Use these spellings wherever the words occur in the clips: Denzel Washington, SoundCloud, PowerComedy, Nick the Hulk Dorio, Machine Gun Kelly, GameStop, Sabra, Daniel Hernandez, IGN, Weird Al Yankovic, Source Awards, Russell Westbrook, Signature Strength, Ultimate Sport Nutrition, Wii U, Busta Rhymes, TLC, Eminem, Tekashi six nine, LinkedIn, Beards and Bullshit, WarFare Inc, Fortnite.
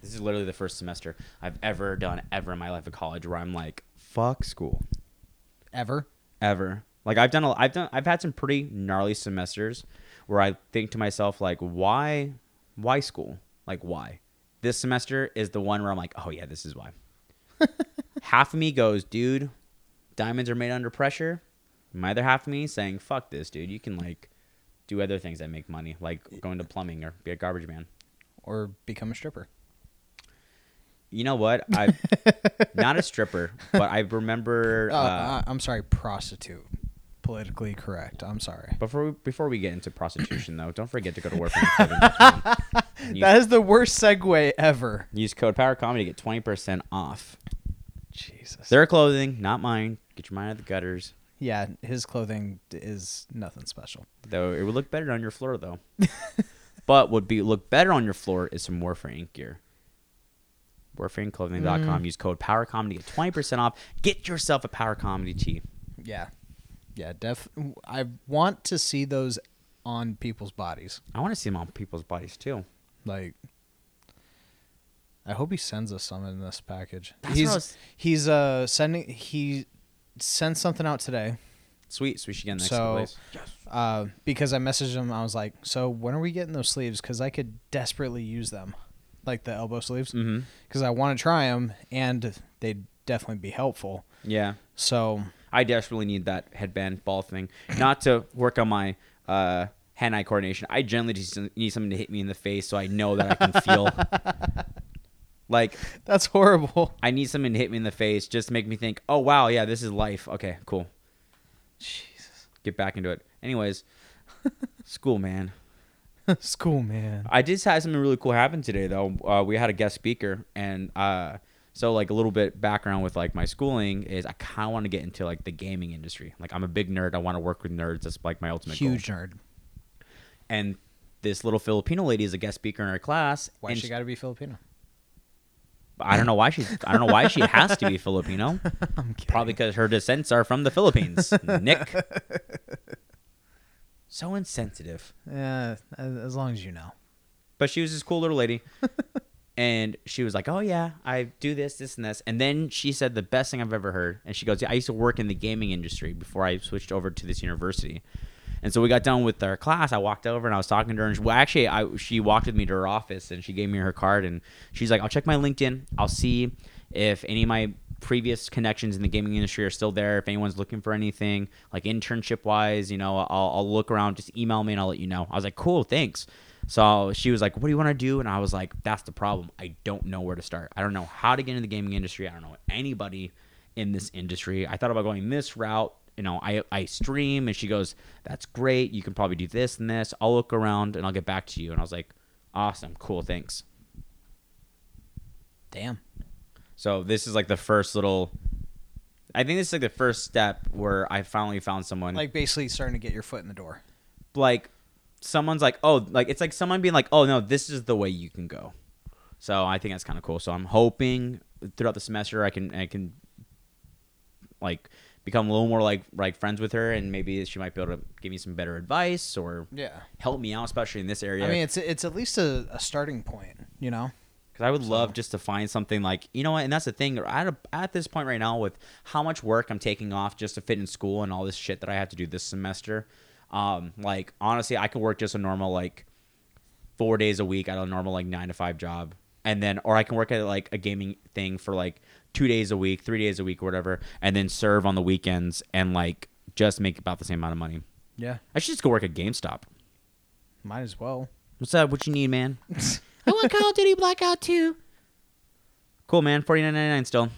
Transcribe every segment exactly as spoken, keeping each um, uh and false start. This is literally the first semester I've ever done ever in my life at college where I'm like, fuck school. Ever? Ever. Like I've done, a, I've done, I've had some pretty gnarly semesters where I think to myself like, why, why school? Like why? This semester is the one where I'm like, oh yeah, this is why. Half of me goes, dude, diamonds are made under pressure. My other half of me saying, fuck this, dude. You can like do other things that make money, like go into plumbing or be a garbage man. Or become a stripper. You know what? I not a stripper, but I remember. Uh, uh, I'm sorry, prostitute. Politically correct. I'm sorry. Before we, before we get into prostitution, though, don't forget to go to WarFare Inc. That is the worst segue ever. Use code PowerComedy to get twenty percent off. Jesus. Their clothing, not mine. Get your mind out of the gutters. Yeah, his clothing is nothing special. Though it would look better on your floor, though. But would be look better on your floor is some WarFare Inc gear. warfare inc clothing dot com. Mm. Use code PowerComedy to get twenty percent off. Get yourself a PowerComedy tee. Yeah. Yeah, def. I want to see those on people's bodies. I want to see them on people's bodies, too. Like, I hope he sends us some in this package. That's he's was... he's uh sending... He sent something out today. Sweet. So we should get in the next so, place. Yes. Uh, because I messaged him. I was like, so when are we getting those sleeves? Because I could desperately use them. Like the elbow sleeves, because mm-hmm. I want to try them, and they'd definitely be helpful. Yeah. So I desperately need that headband ball thing, not to work on my uh, hand-eye coordination. I generally just need something to hit me in the face so I know that I can feel. Like that's horrible. I need something to hit me in the face just to make me think, oh wow, yeah, this is life. Okay, cool. Jesus. Get back into it. Anyways, school, man. School, man. I just had something really cool happen today, though. Uh, we had a guest speaker, and uh, so like a little bit background with like my schooling is I kind of want to get into like the gaming industry. Like I'm a big nerd. I want to work with nerds. That's like my ultimate huge goal. Nerd. And this little Filipino lady is a guest speaker in our class. Why she got to be Filipino? I don't know why she's. I don't know why she has to be Filipino. I'm kidding. Probably because her descendants are from the Philippines. Nick. So insensitive. Yeah, as long as you know. But she was this cool little lady. And she was like, oh, yeah, I do this, this, and this. And then she said the best thing I've ever heard. And she goes, yeah, I used to work in the gaming industry before I switched over to this university. And so we got done with our class. I walked over and I was talking to her. And she, well, actually, I, she walked with me to her office and she gave me her card. And she's like, I'll check my LinkedIn. I'll see if any of my previous connections in the gaming industry are still there. If anyone's looking for anything like internship wise, you know, I'll, I'll look around, just email me and I'll let you know. I was like, cool, thanks. So she was like, what do you want to do? And I was like, that's the problem. I don't know where to start. I don't know how to get into the gaming industry. I don't know anybody in this industry. I thought about going this route. You know, I, I stream. And she goes, that's great. You can probably do this and this. I'll look around and I'll get back to you. And I was like, awesome. Cool. Thanks. Damn. So this is like the first little, I think this is like the first step where I finally found someone. Like basically starting to get your foot in the door. Like someone's like, oh, like it's like someone being like, oh no, this is the way you can go. So I think that's kind of cool. So I'm hoping throughout the semester I can, I can like become a little more like, like friends with her, and maybe she might be able to give me some better advice or yeah. help me out, especially in this area. I mean, it's, it's at least a, a starting point, you know? I would love just to find something like, you know what, and that's the thing, at, a, at this point right now with how much work I'm taking off just to fit in school and all this shit that I have to do this semester, um, like, honestly, I could work just a normal, like, four days a week at a normal, like, nine to five job, and then, or I can work at, like, a gaming thing for, like, two days a week, three days a week, or whatever, and then serve on the weekends and, like, just make about the same amount of money. Yeah. I should just go work at GameStop. Might as well. What's up? What you need, man? I want Call of Duty Blackout two. Cool, man. forty-nine ninety-nine still.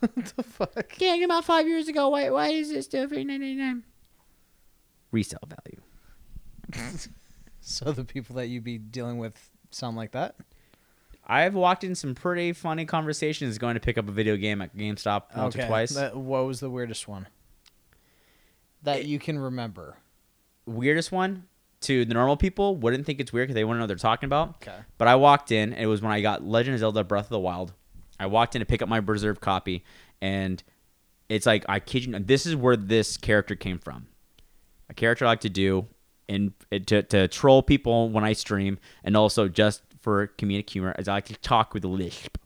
What the fuck? Yeah, about five years ago. Why Why is it still forty-nine ninety-nine? Resale value. So the people that you be dealing with sound like that? I've walked in some pretty funny conversations going to pick up a video game at GameStop once okay. or twice. That, what was the weirdest one that it, you can remember? Weirdest one? To the normal people, wouldn't think it's weird because they wouldn't know what they're talking about. Okay. But I walked in. And it was when I got Legend of Zelda Breath of the Wild. I walked in to pick up my reserved copy. And it's like, I kid you not, this is where this character came from. A character I like to do and to, to troll people when I stream and also just for comedic humor as I like to talk with a lisp.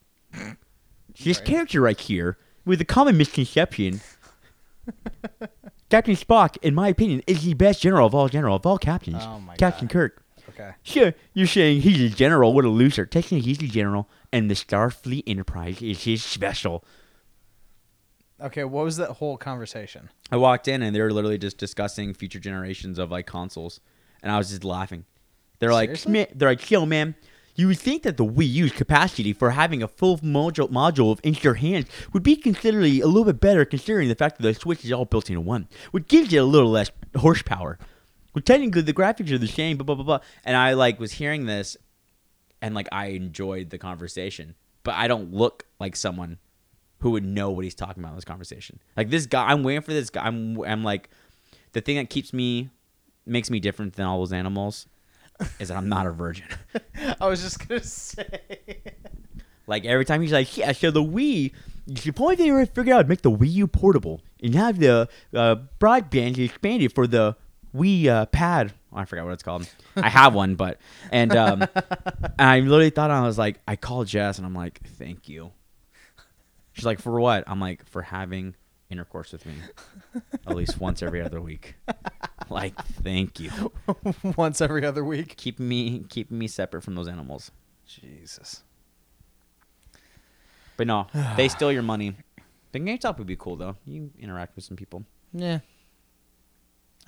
This right. character right here, with a common misconception, Captain Spock, in my opinion, is the best general of all general of all captains. Oh my Captain God. Kirk. Okay. Sure, you're saying he's a general. What a loser. Technically, he's a general, and the Starfleet Enterprise is his special. Okay, what was that whole conversation? I walked in, and they were literally just discussing future generations of, like, consoles, and I was just laughing. They're Seriously? like, they're like, yo, man, you would think that the Wii U's capacity for having a full module, module of in your hands would be considerably a little bit better considering the fact that the Switch is all built into one, which gives it a little less horsepower. Well, technically, the graphics are the same, blah, blah, blah, blah. And I, like, was hearing this, and, like, I enjoyed the conversation. But I don't look like someone who would know what he's talking about in this conversation. Like, this guy, I'm waiting for this guy. I'm, I'm like, the thing that keeps me, makes me different than all those animals is that I'm not a virgin. I was just going to say. Like, every time he's like, yeah, so the Wii, the point they were figuring out, make the Wii U portable and have the uh, broadband expanded for the Wii uh, pad. Oh, I forgot what it's called. I have one, but and um, and I literally thought I was like, I called Jess and I'm like, thank you. She's like, for what? I'm like, for having intercourse with me at least once every other week. Like, thank you. Once every other week, keep me keeping me separate from those animals. Jesus. But no, they steal your money. The GameStop would be cool though. You interact with some people. Yeah.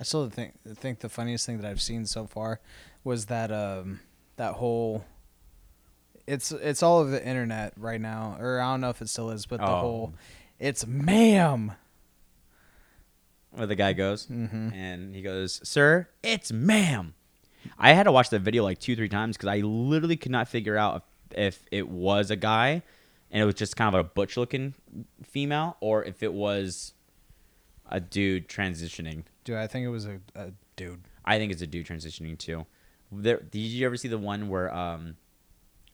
I still think think the funniest thing that I've seen so far was that um, that whole it's it's all over the internet right now, or I don't know if it still is, but the oh. whole it's ma'am. Where the guy goes mm-hmm. and he goes, "Sir, it's ma'am." I had to watch that video like two three times because I literally could not figure out if, if it was a guy and it was just kind of a butch looking female, or if it was a dude transitioning. Dude, I think it was a, a dude. I think it's a dude transitioning too. There, did you ever see the one where um,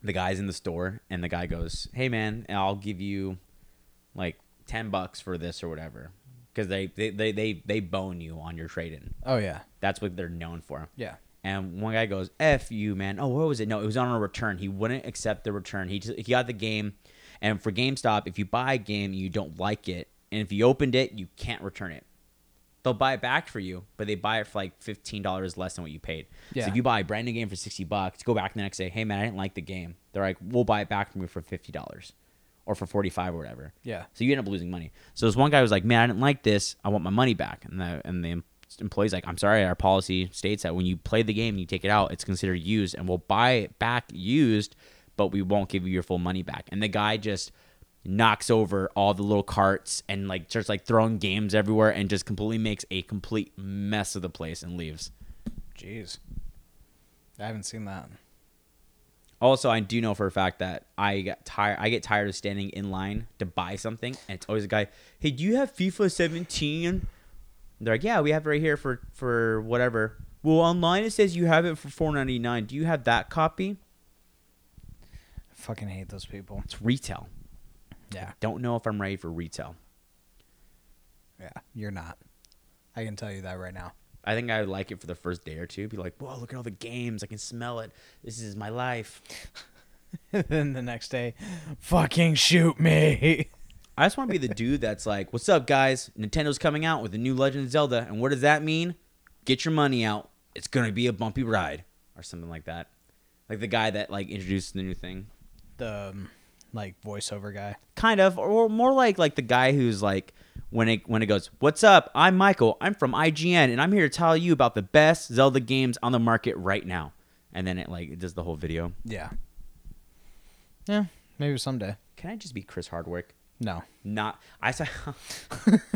the guy's in the store and the guy goes, "Hey man, I'll give you like ten bucks for this or whatever," because they they, they they they bone you on your trade-in. Oh yeah, that's what they're known for. Yeah. And one guy goes, "F you, man." Oh, what was it? No, it was on a return. He wouldn't accept the return. He just, he got the game, and for GameStop, if you buy a game and you don't like it, and if you opened it, you can't return it. They'll buy it back for you, but they buy it for like fifteen dollars less than what you paid. Yeah. So if you buy a brand new game for sixty bucks, go back the next day, "Hey man, I didn't like the game." They're like, "We'll buy it back from you for fifty dollars or for forty-five or whatever." Yeah. So you end up losing money. So this one guy was like, "Man, I didn't like this. I want my money back." And the and the employee's like, "I'm sorry, our policy states that when you play the game and you take it out, it's considered used, and we'll buy it back used, but we won't give you your full money back." And the guy just knocks over all the little carts and like starts like throwing games everywhere and just completely makes a complete mess of the place and leaves. Jeez. I haven't seen that. Also, I do know for a fact that I got tired I get tired of standing in line to buy something, and it's always a guy, "Hey, do you have FIFA seventeen? They're like, "Yeah, we have it right here for for whatever." "Well, online it says you have it for four ninety-nine. Do you have that copy?" I fucking hate those people. It's retail. Yeah. I don't know if I'm ready for retail. Yeah, you're not. I can tell you that right now. I think I would like it for the first day or two. Be like, "Whoa, look at all the games. I can smell it. This is my life." Then the next day, "Fucking shoot me." I just want to be the dude that's like, "What's up, guys? Nintendo's coming out with the new Legend of Zelda. And what does that mean? Get your money out. It's going to be a bumpy ride." Or something like that. Like the guy that like introduced the new thing. The... Um... like voiceover guy kind of, or more like like the guy who's like when it when it goes, "What's up, I'm Michael, I'm from I G N, and I'm here to tell you about the best Zelda games on the market right now," and then it like it does the whole video. Yeah. Yeah, maybe someday. Can I just be Chris Hardwick? No, not I saw.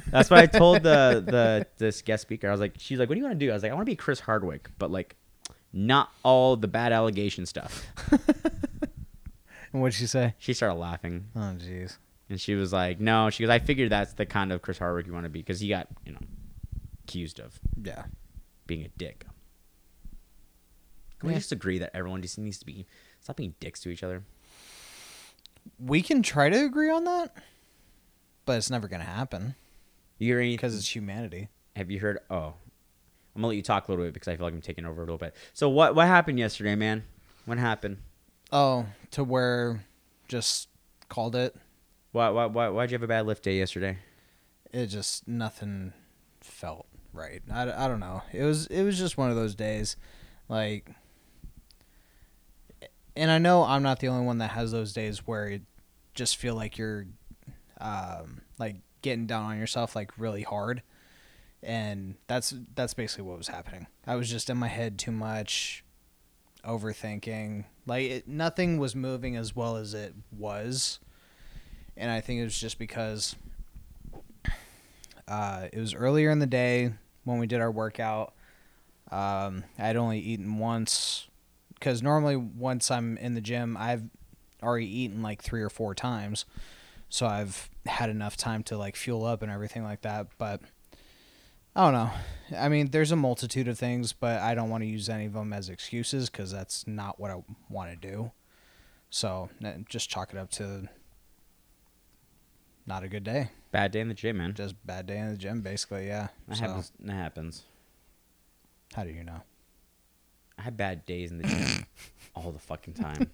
That's what I told the the this guest speaker. I was like, she's like, "What do you want to do?" I was like, "I want to be Chris Hardwick, but like not all the bad allegation stuff." And what'd she say? She started laughing. Oh, jeez. And she was like, "No." She goes, "I figured that's the kind of Chris Hardwick you want to be," because he got, you know, accused of yeah, being a dick. Can yeah. we just agree that everyone just needs to be stop being dicks to each other? We can try to agree on that, but it's never gonna happen. You're because it's humanity. Have you heard? Oh, I'm gonna let you talk a little bit because I feel like I'm taking over a little bit. So what what happened yesterday, man? What happened? Oh, to where just called it. Why, why, why, why'd you have a bad lift day yesterday? It just, nothing felt right. I, I don't know. It was, it was just one of those days. Like, and I know I'm not the only one that has those days where you just feel like you're, um, like getting down on yourself, like really hard. And that's, that's basically what was happening. I was just in my head too much, overthinking, like it, nothing was moving as well as it was. And I think it was just because uh, it was earlier in the day when we did our workout. Um, I'd only eaten once, because normally once I'm in the gym, I've already eaten like three or four times. So I've had enough time to like fuel up and everything like that. But I don't know. I mean, there's a multitude of things, but I don't want to use any of them as excuses because that's not what I want to do. So just chalk it up to not a good day. Bad day in the gym, man. Just bad day in the gym, basically, yeah. That so. happens. That happens. How do you know? I have bad days in the gym all the fucking time.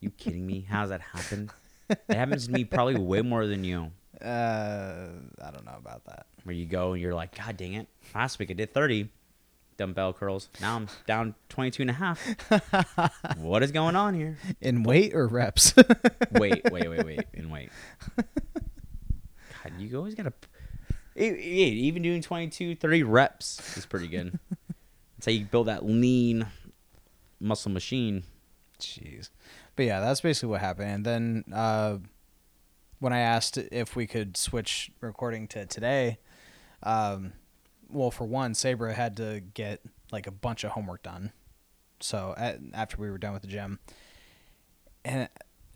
You kidding me? How's that happen? It happens to me probably way more than you. Uh, I don't know about that. Where you go and you're like, God dang it. Last week I did thirty dumbbell curls. Now I'm down twenty-two and a half. What is going on here? In weight or reps? Wait, wait, wait, wait. In weight. God, you always got to... Even doing twenty-two, thirty reps is pretty good. That's how you build that lean muscle machine. Jeez. But yeah, that's basically what happened. And then uh, when I asked if we could switch recording to today... Um, well, for one, Sabra had to get like a bunch of homework done. So at, after we were done with the gym, and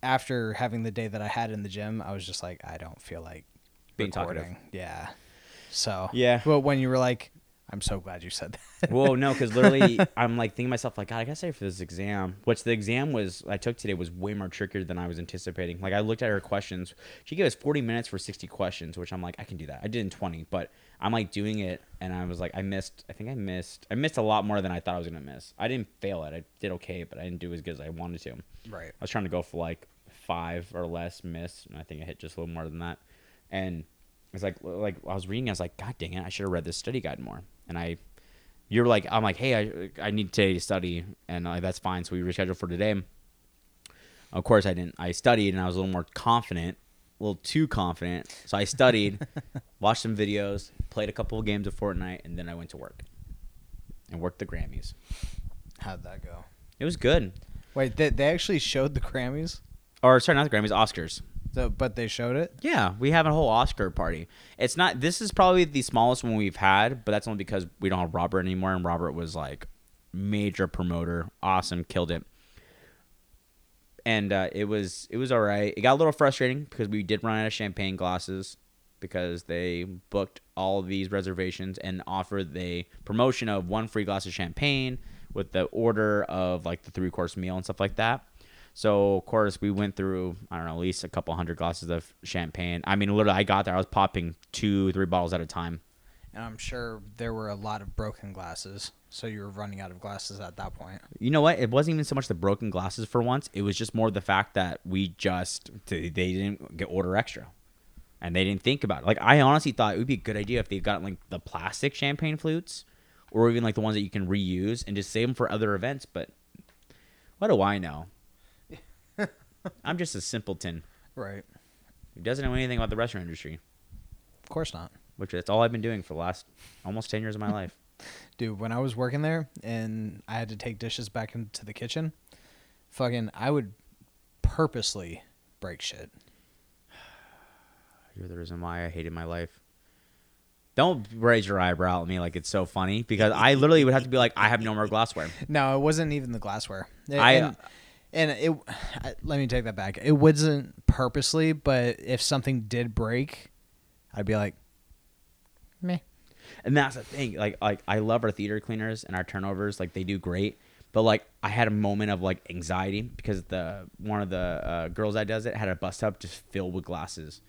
after having the day that I had in the gym, I was just like, I don't feel like being recording. Talkative. Yeah. So yeah. Well, when you were like, I'm so glad you said that. Well, no, because literally, I'm like thinking to myself, like, God, I gotta study for this exam. Which the exam was I took today was way more trickier than I was anticipating. Like I looked at her questions. She gave us forty minutes for sixty questions, which I'm like, I can do that. I did in twenty, but I'm like doing it, and I was like, I missed. I think I missed. I missed a lot more than I thought I was gonna miss. I didn't fail it. I did okay, but I didn't do as good as I wanted to. Right. I was trying to go for like five or less miss, and I think I hit just a little more than that. And it's like, like I was reading, I was like, God dang it, I should have read this study guide more. And I, you're like, I'm like, hey, I I need today to study, and like, that's fine. So we rescheduled for today. Of course, I didn't. I studied, and I was a little more confident, a little too confident. So I studied, watched some videos, played a couple of games of Fortnite, and then I went to work and worked the Grammys. How'd that go? It was good. Wait, they they actually showed the Grammys? Or sorry, not the Grammys, Oscars. So, but they showed it? Yeah, we have a whole Oscar party. It's not. This is probably the smallest one we've had, but that's only because we don't have Robert anymore, and Robert was like major promoter, awesome, killed it. And uh, it was it was all right. It got a little frustrating because we did run out of champagne glasses because they booked all of these reservations and offered the promotion of one free glass of champagne with the order of like the three course meal and stuff like that. So, of course, we went through, I don't know, at least a couple hundred glasses of champagne. I mean, literally, I got there. I was popping two, three bottles at a time. And I'm sure there were a lot of broken glasses, so you were running out of glasses at that point. You know what? It wasn't even so much the broken glasses for once. It was just more the fact that we just, they didn't get order extra. And they didn't think about it. Like, I honestly thought it would be a good idea if they got, like, the plastic champagne flutes or even, like, the ones that you can reuse and just save them for other events. But what do I know? I'm just a simpleton. Right. Who doesn't know anything about the restaurant industry. Of course not. Which that's all I've been doing for the last almost ten years of my life. Dude, when I was working there and I had to take dishes back into the kitchen, fucking, I would purposely break shit. You're the reason why I hated my life. Don't raise your eyebrow at me like it's so funny because I literally would have to be like, I have no more glassware. No, it wasn't even the glassware. It, I... And, uh, And it, let me take that back. It wasn't purposely, but if something did break, I'd be like, meh. And that's the thing. Like, like I love our theater cleaners and our turnovers. Like, they do great. But, like, I had a moment of, like, anxiety because the one of the uh, girls that does it had a bus up just filled with glasses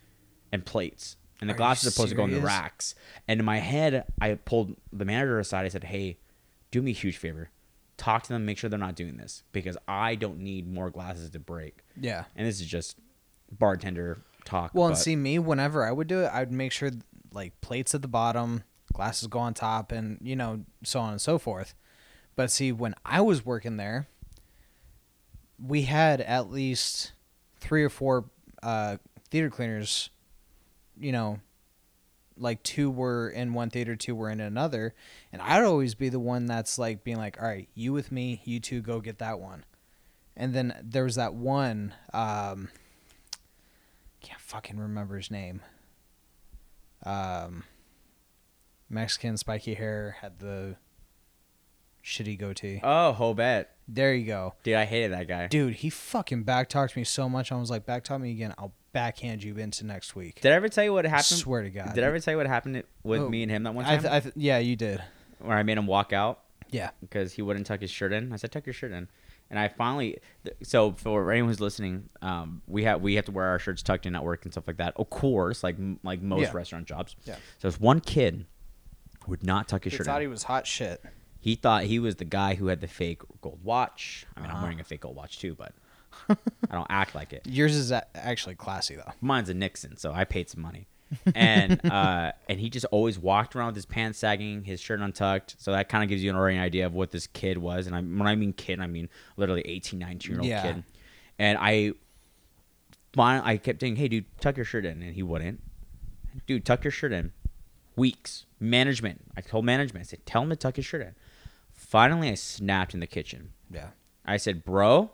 and plates. And the Are glasses are supposed serious? to go in the racks. And in my head, I pulled the manager aside. I said, hey, do me a huge favor. talk to them, make sure they're not doing this, because I don't need more glasses to break. Yeah. And this is just bartender talk. Well, and see, me, whenever I would do it, I'd make sure like plates at the bottom, glasses go on top, and, you know, so on and so forth. But see, when I was working there, we had at least three or four uh, theater cleaners, you know, like two were in one theater, two were in another. And I'd always be the one that's like being like, all right, you with me, you two go get that one. And then there was that one, um, can't fucking remember his name. Um, Mexican, spiky hair, had the shitty goatee. Oh, Hobet. There you go. Dude, I hated that guy. Dude, he fucking backtalked me so much. I was like, backtalk me again, I'll backhand you into next week. Did I ever tell you what happened? I swear to God. Did I ever tell you what happened with oh, me and him that one time? I th- I th- yeah, you did. Where I made him walk out. Yeah. Because he wouldn't tuck his shirt in. I said, tuck your shirt in. And I finally, so for anyone who's listening, um, we have we have to wear our shirts tucked in at work and stuff like that. Of course, like like most yeah. restaurant jobs. Yeah. So there's one kid who would not tuck his he shirt in. He thought he was hot shit. He thought he was the guy who had the fake gold watch. I mean, uh-huh. I'm wearing a fake gold watch too, but I don't act like it. Yours is actually classy though. Mine's a Nixon, so I paid some money. And uh, and he just always walked around with his pants sagging, his shirt untucked. So that kind of gives you an already idea of what this kid was. And I, when I mean kid, I mean literally eighteen, nineteen-year-old yeah. kid. And I, I kept saying, hey, dude, tuck your shirt in. And he wouldn't. Dude, tuck your shirt in. Weeks. Management. I told management. I said, tell him to tuck his shirt in. Finally, I snapped in the kitchen. Yeah. I said, bro,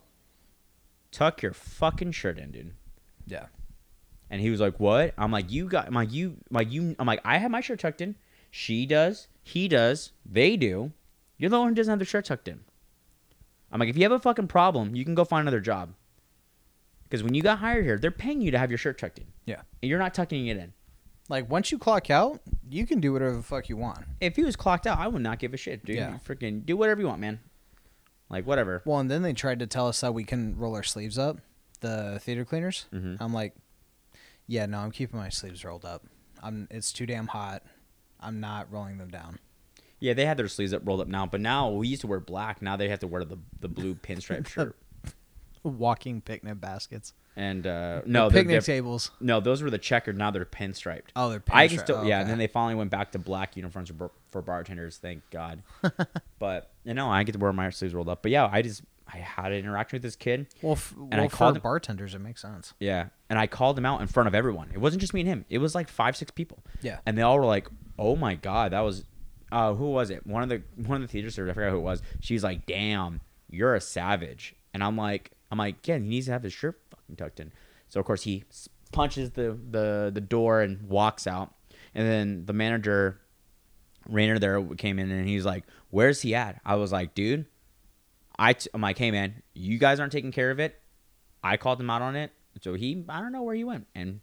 tuck your fucking shirt in, dude. Yeah. And he was like, "What?" I'm like, "You got my like, you my like, you." I'm like, "I have my shirt tucked in. She does. He does. They do. You're the one who doesn't have the shirt tucked in." I'm like, "If you have a fucking problem, you can go find another job. Because when you got hired here, they're paying you to have your shirt tucked in. Yeah, and you're not tucking it in. Like once you clock out, you can do whatever the fuck you want." If he was clocked out, I would not give a shit, dude. Yeah. Freaking do whatever you want, man. Like whatever. Well, and then they tried to tell us that we can roll our sleeves up, the theater cleaners. Mm-hmm. I'm like. Yeah, no, I'm keeping my sleeves rolled up. I'm. It's too damn hot. I'm not rolling them down. Yeah, they had their sleeves up rolled up now, but now we used to wear black. Now they have to wear the the blue pinstripe shirt. Walking picnic baskets. And uh, no, the picnic tables. No, those were the checkered. Now they're pinstriped. Oh, they're pinstriped. I can still, oh, yeah, okay. And then they finally went back to black uniforms for, for bartenders. Thank God. But you know, I get to wear my sleeves rolled up. But yeah, I just. I had an interaction with this kid. Well, f- and well I called for him, bartenders, it makes sense. Yeah. And I called him out in front of everyone. It wasn't just me and him. It was like five, six people. Yeah. And they all were like, oh, my God, that was uh, – who was it? One of the one of the theater servers, I forgot who it was. She's like, damn, you're a savage. And I'm like, I'm like, yeah, he needs to have his shirt fucking tucked in. So, of course, he punches the, the, the door and walks out. And then the manager, Rainer there, came in and he's like, where's he at? I was like, dude. I t- I'm like, hey, man, you guys aren't taking care of it. I called him out on it. So he, I don't know where he went. And,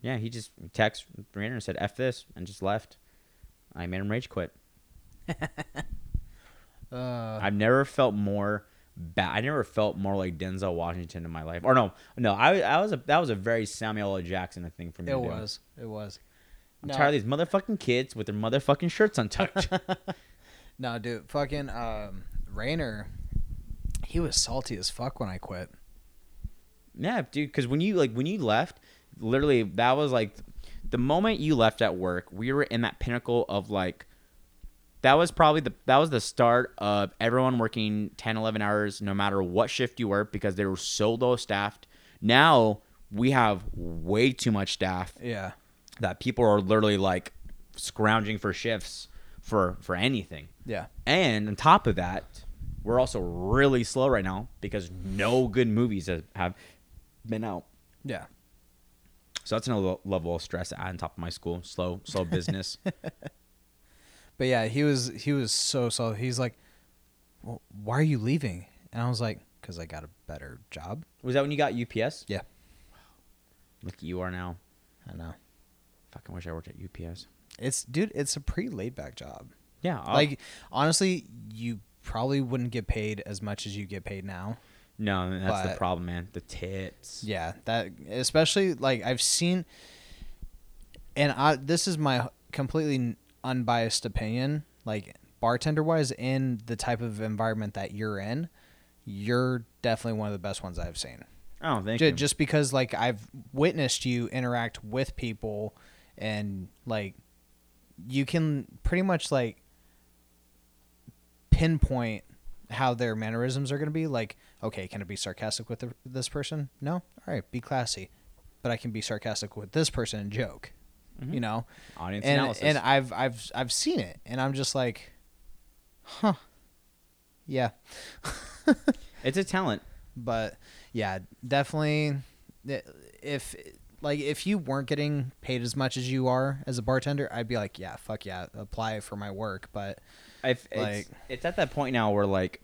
yeah, he just texted Rainer and said, F this, and just left. I made him rage quit. uh, I've never felt more bad. I never felt more like Denzel Washington in my life. Or, no, no, I, I was a, that was a very Samuel L. Jackson thing for me. It was. It was. I'm no. tired of these motherfucking kids with their motherfucking shirts untucked. No, dude, fucking um, Rainer... He was salty as fuck when I quit. Yeah, dude, because when you like when you left, literally that was like the moment you left at work, we were in that pinnacle of like that was probably the that was the start of everyone working ten, eleven hours no matter what shift you were because they were so low staffed. Now we have way too much staff. Yeah. That people are literally like scrounging for shifts for for anything. Yeah. And on top of that, we're also really slow right now because no good movies have been out. Yeah. So that's another level of stress on top of my school. Slow, slow business. But yeah, he was he was so slow. He's like, well, why are you leaving? And I was like, because I got a better job. Was that when you got U P S? Yeah. Look at you are now. I know. Fucking wish I worked at U P S. It's dude, it's a pretty laid back job. Yeah. I'll- like honestly, you probably wouldn't get paid as much as you get paid now. No, that's but, the problem, man. The tips. Yeah, that especially like I've seen, and I, this is my completely unbiased opinion. Like bartender wise and the type of environment that you're in, you're definitely one of the best ones I've seen. Oh, thank J- you. Just because, like, I've witnessed you interact with people, and, like, you can pretty much, like, pinpoint how their mannerisms are going to be. Like, okay, can I be sarcastic with the, this person? No? All right, be classy. But I can be sarcastic with this person and joke, mm-hmm. you know? Audience and, analysis. And I've, I've, I've seen it, and I'm just like, huh, yeah. It's a talent. But yeah, definitely. If like if you weren't getting paid as much as you are as a bartender, I'd be like, yeah, fuck yeah, apply for my work. But I've, like, it's, it's at that point now where like,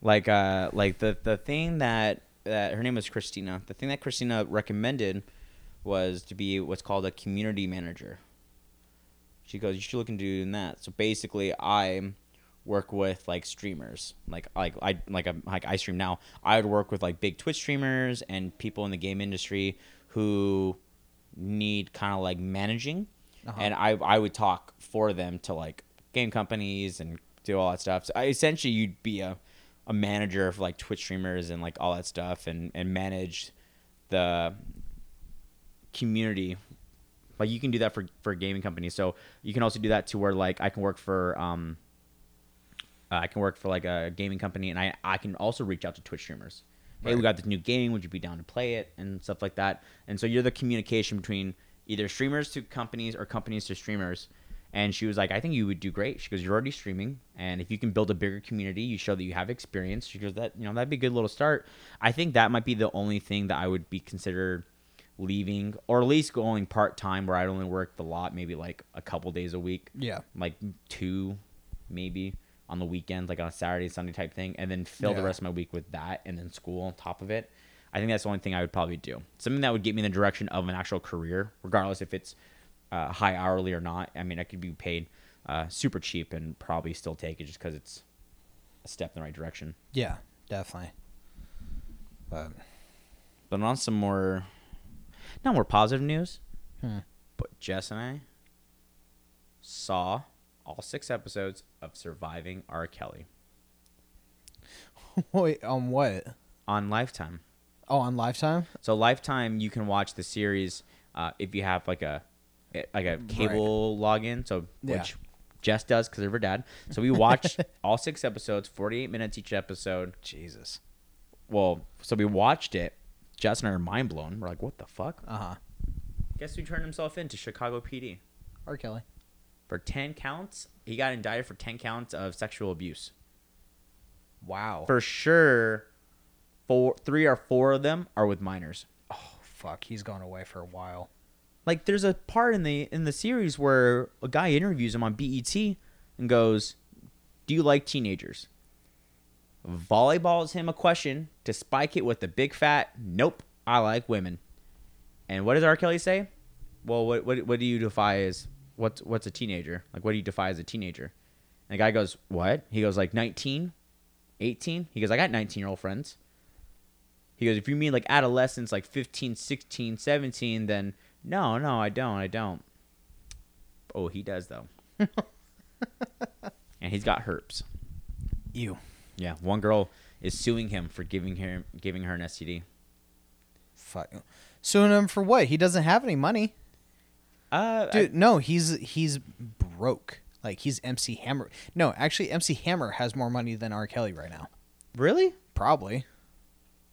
like, uh, like the the thing that that her name was Christina. The thing that Christina recommended was to be what's called a community manager. She goes, you should look into doing that. So basically, I'm. work with like streamers, like like I like I like I stream now. I would work with like big Twitch streamers and people in the game industry who need kind of like managing, uh-huh. and I I would talk for them to like game companies and do all that stuff. So I, essentially, you'd be a, a manager of like Twitch streamers and like all that stuff, and and manage the community. Like you can do that for for gaming companies. So you can also do that to where like I can work for um. Uh, I can work for like a gaming company, and I, I can also reach out to Twitch streamers. Hey, right. We got this new game. Would you be down to play it and stuff like that? And so you're the communication between either streamers to companies or companies to streamers. And she was like, I think you would do great. She goes, you're already streaming, and if you can build a bigger community, you show that you have experience. She goes, that you know that'd be a good little start. I think that might be the only thing that I would be considered leaving, or at least going part time, where I'd only work the lot, maybe like a couple days a week. Yeah, like two, maybe. On the weekend, like on a Saturday, Sunday type thing, and then fill yeah. the rest of my week with that, and then school on top of it. I think that's the only thing I would probably do. Something that would get me in the direction of an actual career, regardless if it's uh, high hourly or not. I mean, I could be paid uh, super cheap and probably still take it just because it's a step in the right direction. Yeah, definitely. But, but on some more, not more positive news, hmm. but Jess and I saw all six episodes of Surviving R. Kelly. Wait, on what? On Lifetime. Oh, on Lifetime? So Lifetime, you can watch the series uh, if you have like a like a cable right. login, so yeah. which Jess does because of her dad. So we watched all six episodes, forty-eight minutes each episode. Jesus. Well, so we watched it. Jess and I are mind blown. We're like, what the fuck? Uh-huh. Guess who turned himself into Chicago P D? R. Kelly. For ten counts, he got indicted for ten counts of sexual abuse. Wow. For sure, four, three or four of them are with minors. Oh, fuck. He's gone away for a while. Like, there's a part in the in the series where a guy interviews him on B E T and goes, do you like teenagers? Volleyballs him a question to spike it with the big fat, nope, I like women. And what does R. Kelly say? Well, what what, what do you defy as... What's what's a teenager? Like, what do you define as a teenager? And the guy goes, what? He goes, like, nineteen, eighteen? He goes, I got nineteen-year-old friends. He goes, if you mean, like, adolescents, like, fifteen, sixteen, seventeen, then no, no, I don't, I don't. Oh, he does, though. And he's got herpes. Ew. Yeah, one girl is suing him for giving her, giving her an S T D. Fuck. Suing him for what? He doesn't have any money. Uh, Dude, I, no, he's he's broke. Like, he's M C Hammer. No, actually, M C Hammer has more money than R. Kelly right now. Really? Probably.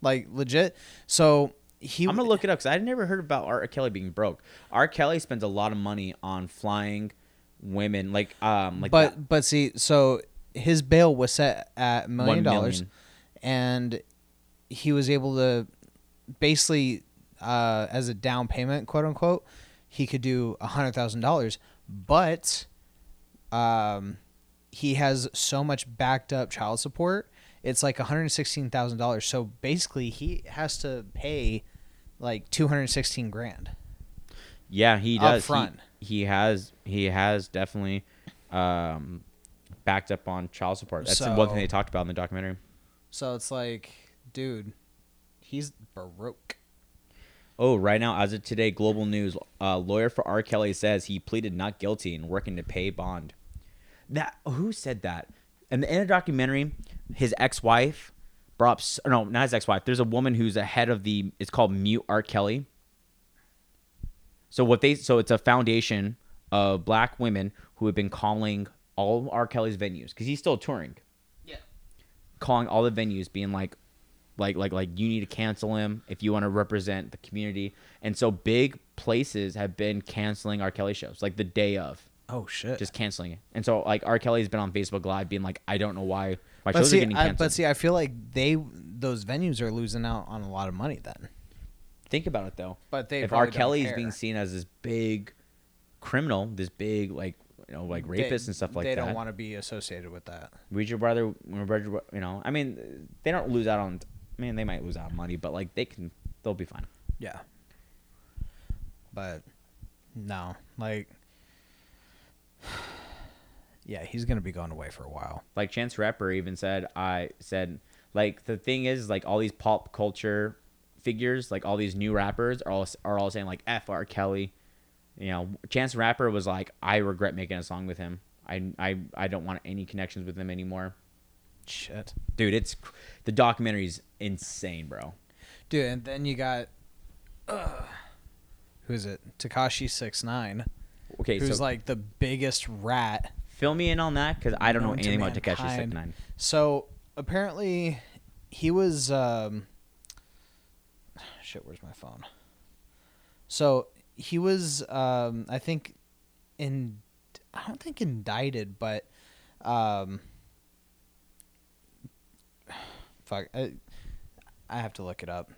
Like, legit. So he. I'm going to look it up because I've never heard about R. Kelly being broke. R. Kelly spends a lot of money on flying women. Like, um, like. But, that. but see, so his bail was set at a million dollars. And he was able to basically, uh, as a down payment, quote unquote, he could do one hundred thousand dollars, but um, he has so much backed up child support. It's like one hundred sixteen thousand dollars. So basically he has to pay like two hundred sixteen grand. Yeah, he does. Up front. He, he has, he has definitely um, backed up on child support. That's so, the one thing they talked about in the documentary. So it's like, dude, he's broke. Oh, right now, as of today, Global News, a uh, lawyer for R. Kelly says he pleaded not guilty and working to pay bond. That who said that? And in a documentary, his ex-wife brought up, or no, not his ex-wife. There's a woman who's a head of the, it's called Mute R. Kelly. So what they, so it's a foundation of black women who have been calling all of R. Kelly's venues, because he's still touring. Yeah. Calling all the venues, being like, like, like, like, you need to cancel him if you want to represent the community. And so big places have been canceling R. Kelly shows, like the day of. Oh shit! Just canceling it, and so like R. Kelly's been on Facebook Live, being like, "I don't know why my shows are getting canceled." But see, I feel like they those venues are losing out on a lot of money. Then think about it though. But they if R. Kelly is being seen as this big criminal, this big like you know like rapist and stuff like that, they don't want to be associated with that. Would you rather, you know? I mean, they don't lose out on. I mean, they might lose out on money, but like they can, they'll be fine. Yeah. But no, like. Yeah, he's gonna be going away for a while. Like Chance the Rapper even said, I said, like the thing is, like all these pop culture figures, like all these new rappers are all are all saying like F R Kelly. You know, Chance the Rapper was like, I regret making a song with him. I I I don't want any connections with him anymore. Shit, dude, it's the documentary's insane, bro. Dude, and then you got uh, who is it? Tekashi six nine. Okay, who's so like the biggest rat. Fill me in on that because I don't know anything about Tekashi six nine. So apparently he was um shit, where's my phone? So he was um I think in I don't think indicted, but um fuck I, I have to look it up.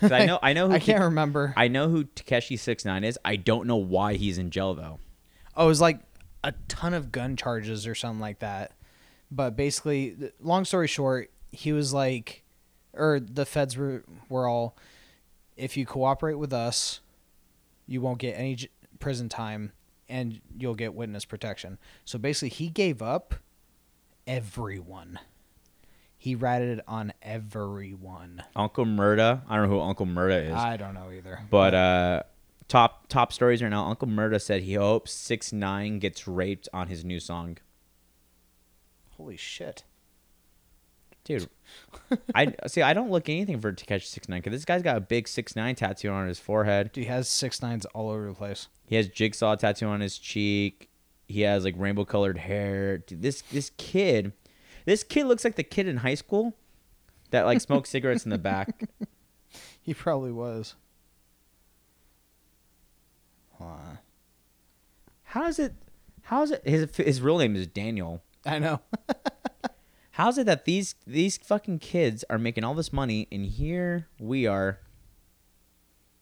Cause I know, I know. Who I can't remember. I know who Tekashi six nine is. I don't know why he's in jail though. Oh, it was like a ton of gun charges or something like that. But basically, long story short, he was like, or the feds were were all, if you cooperate with us, you won't get any j prison time, and you'll get witness protection. So basically, he gave up everyone. He ratted on everyone. Uncle Murda. I don't know who Uncle Murda is. I don't know either. But uh, top top stories right now. Uncle Murda said he hopes six nine gets raped on his new song. Holy shit, dude! I see. I don't look anything for Tekashi six nine because this guy's got a big six nine tattoo on his forehead. Dude, he has six nines all over the place. He has Jigsaw tattoo on his cheek. He has like rainbow colored hair. Dude, this this kid. This kid looks like the kid in high school that, like, smoked cigarettes in the back. He probably was. Huh. How is it... How is it... His, his real name is Daniel. I know. How is it that these, these fucking kids are making all this money, and here we are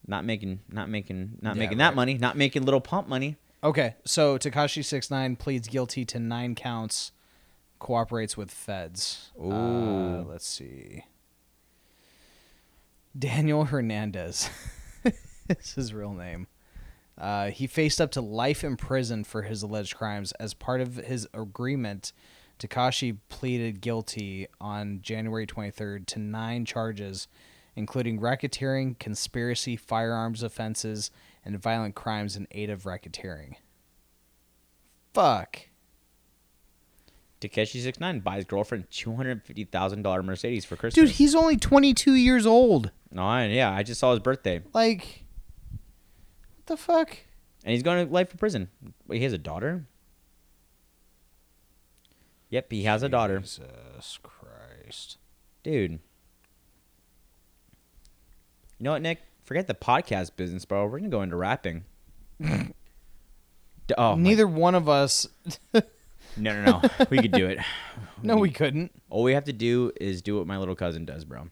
not making... Not making... Not yeah, making right. that money. Not making Little Pump money. Okay. So, Tekashi six nine pleads guilty to nine counts... Cooperates with feds. Ooh. Uh, let's see. Daniel Hernandez. It's his real name. Uh, he faced up to life in prison for his alleged crimes. As part of his agreement, Tekashi pleaded guilty on January twenty-third to nine charges, including racketeering, conspiracy, firearms offenses, and violent crimes in aid of racketeering. Fuck. Tekashi six nine buys girlfriend two hundred fifty thousand dollar Mercedes for Christmas. Dude, he's only twenty-two years old. No, I, yeah, I just saw his birthday. Like, what the fuck? And he's going to life in prison. Wait, he has a daughter? Yep, he has Jesus a daughter. Jesus Christ. Dude. You know what, Nick? Forget the podcast business, bro. We're going to go into rapping. oh, Neither my. one of us... No, no, no. We could do it. No, we, we couldn't. All we have to do is do what my little cousin does, bro.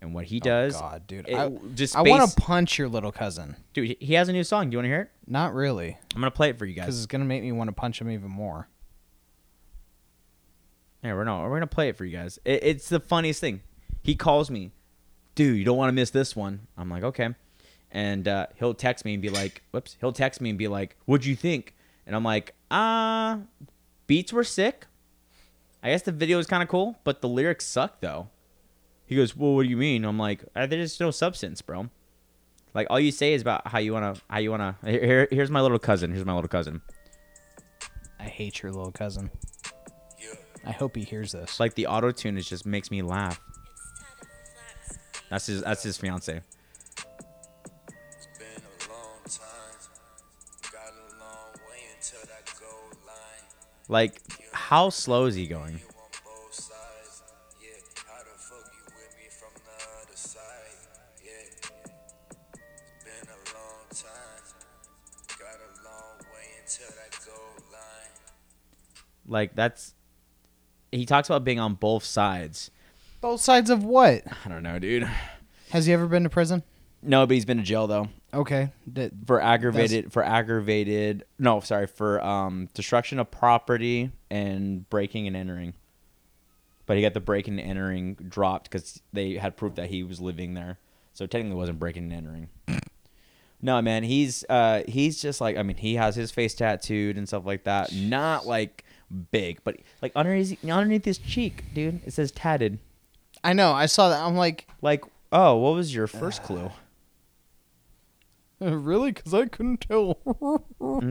And what he does... Oh, God, dude. It, I, just I want to punch your little cousin. Dude, he has a new song. Do you want to hear it? Not really. I'm going to play it for you guys. Because it's going to make me want to punch him even more. Yeah, we're, we're going to play it for you guys. It, it's the funniest thing. He calls me, dude, you don't want to miss this one. I'm like, okay. And uh, he'll text me and be like, whoops. He'll text me and be like, what'd you think? And I'm like, ah... Uh, beats were sick. I guess the video is kind of cool, but the lyrics suck, though. He goes, well, what do you mean? I'm like, there's no substance, bro. Like, all you say is about how you want to, how you want to, here, here's my little cousin. Here's my little cousin. I hate your little cousin. I hope he hears this. Like the auto tune, it just makes me laugh. That's his. That's his fiance. Like, how slow is he going? Like, that's... He talks about being on both sides. Both sides of what? I don't know, dude. Has he ever been to prison? No, but he's been to jail, though. Okay. That, for aggravated... That's... For aggravated... No, sorry. For um, destruction of property and breaking and entering. But he got the breaking and entering dropped because they had proof that he was living there. So technically it wasn't breaking and entering. No, man. He's, uh, he's just like... I mean, he has his face tattooed and stuff like that. Jeez. Not like... big, but like underneath underneath his cheek, dude, it says tatted. I know, I saw that. I'm like, like, oh, what was your first uh, clue? Really? Because I couldn't tell.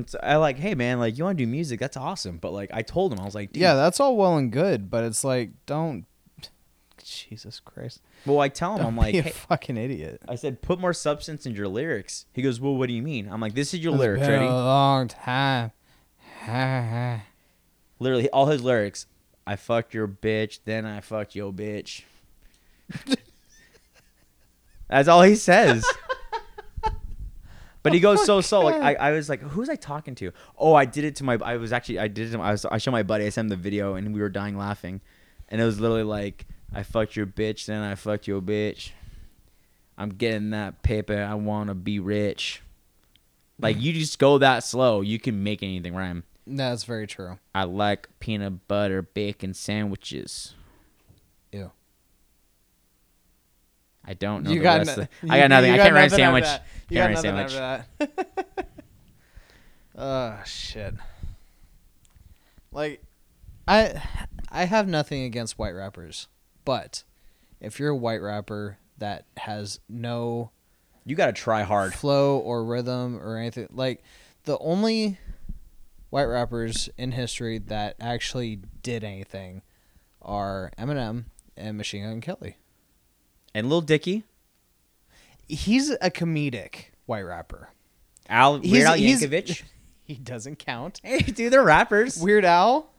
So I like, hey man, like you want to do music? That's awesome. But like, I told him, I was like, dude, yeah, that's all well and good, but it's like, don't, Jesus Christ. Well, I tell him, don't I'm like, a hey, fucking idiot. I said, put more substance in your lyrics. He goes, well, what do you mean? I'm like, this is your it's lyrics, been ready? A long time. Literally, all his lyrics, I fucked your bitch, then I fucked your bitch. That's all he says. But he goes oh so, so, like, I, I was like, who was I talking to? Oh, I did it to my, I was actually, I did it to my, I, was, I showed my buddy, I sent him the video, and we were dying laughing. And it was literally like, I fucked your bitch, then I fucked your bitch. I'm getting that paper, I want to be rich. Like, you just go that slow, you can make anything rhyme. That's very true. I like peanut butter bacon sandwiches. Ew. I don't know. You the got rest no, of the, you, I got nothing. I got can't rhyme sandwich. You can't rhyme sandwich. That. Oh shit. Like, I, I have nothing against white rappers, but if you're a white rapper that has no, you gotta try hard. Flow or rhythm or anything. Like, the only white rappers in history that actually did anything are Eminem and Machine Gun Kelly. And Lil Dicky. He's a comedic white rapper. Al, Weird he's, Al Yankovic. He doesn't count. Hey, dude, they're rappers. Weird Al.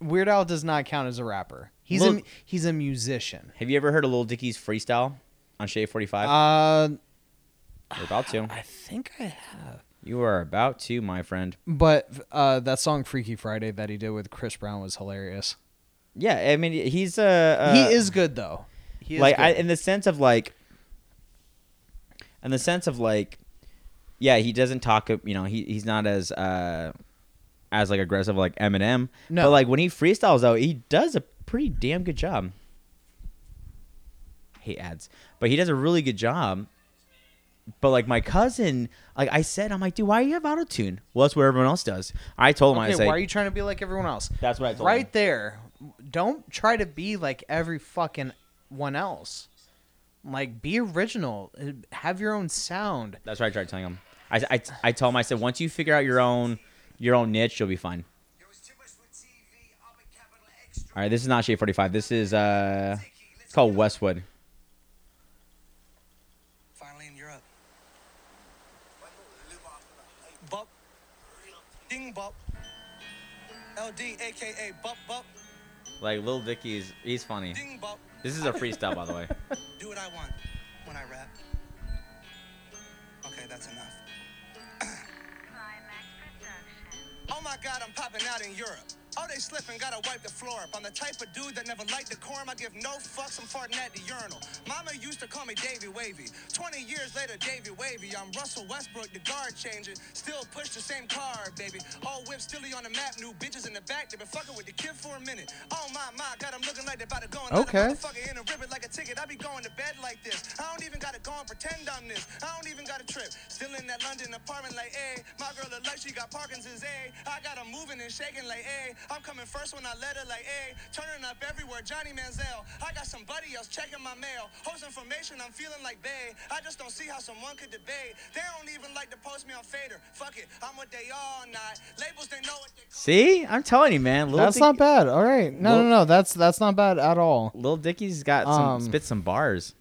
Weird Al does not count as a rapper. He's, Lil, a, he's a musician. Have you ever heard of Lil Dicky's freestyle on Shade forty-five? Uh, We're about to. I think I have. You are about to, my friend. But uh, that song "Freaky Friday" that he did with Chris Brown was hilarious. Yeah, I mean, he's a uh, uh, he is good though. He is like good. I, in the sense of like, in the sense of like, yeah, he doesn't talk. You know, he he's not as uh, as like aggressive like Eminem. No, but like when he freestyles though, he does a pretty damn good job. He adds, but he does a really good job. But like my cousin, like I said, I'm like, dude, why do you have auto tune? Well, that's what everyone else does. I told him, okay, I said, why are you trying to be like everyone else? That's what I told him. Right there, don't try to be like every fucking one else. Like, be original, have your own sound. That's what I tried telling him. I, I, I told him, I said, once you figure out your own your own niche, you'll be fine. All right, this is not Shade forty-five. This is uh, it's called Westwood. Bop. L D, A K A Bop Bop. Like Lil Dicky's, he's funny. Ding, bop. This is a freestyle, by the way. Do what I want when I rap. Okay, that's enough. Oh my God, I'm popping out in Europe. Oh, they slipping, gotta wipe the floor up. I'm the type of dude that never liked the quorum. I give no fucks, I'm farting at the urinal. Mama used to call me Davy Wavy. twenty years later, Davy Wavy. I'm Russell Westbrook, the guard changer. Still push the same car, baby. All whips stilly on the map, new bitches in the back. They been fucking with the kid for a minute. Oh my, my God, I'm looking like they about to go. Okay. In a ribbon like a ticket. I be going to bed like this. I don't even gotta go and pretend I'm this. I don't even gotta trip. Still in that London apartment like, hey, my girl look like she got Parkinson's, hey. I got her moving and shaking like, hey. I'm coming first when I let her like A. Turning up everywhere, Johnny Manziel. I got somebody else checking my mail. Host information, I'm feeling like bae. I just don't see how someone could debate. They don't even like to post me on Fader. Fuck it, I'm what they are not. Labels, they know what they call. See? I'm telling you, man. Lil that's Dick- not bad. All right. No, Lil- no, no. That's that's not bad at all. Lil Dicky's got some, um, spit some bars.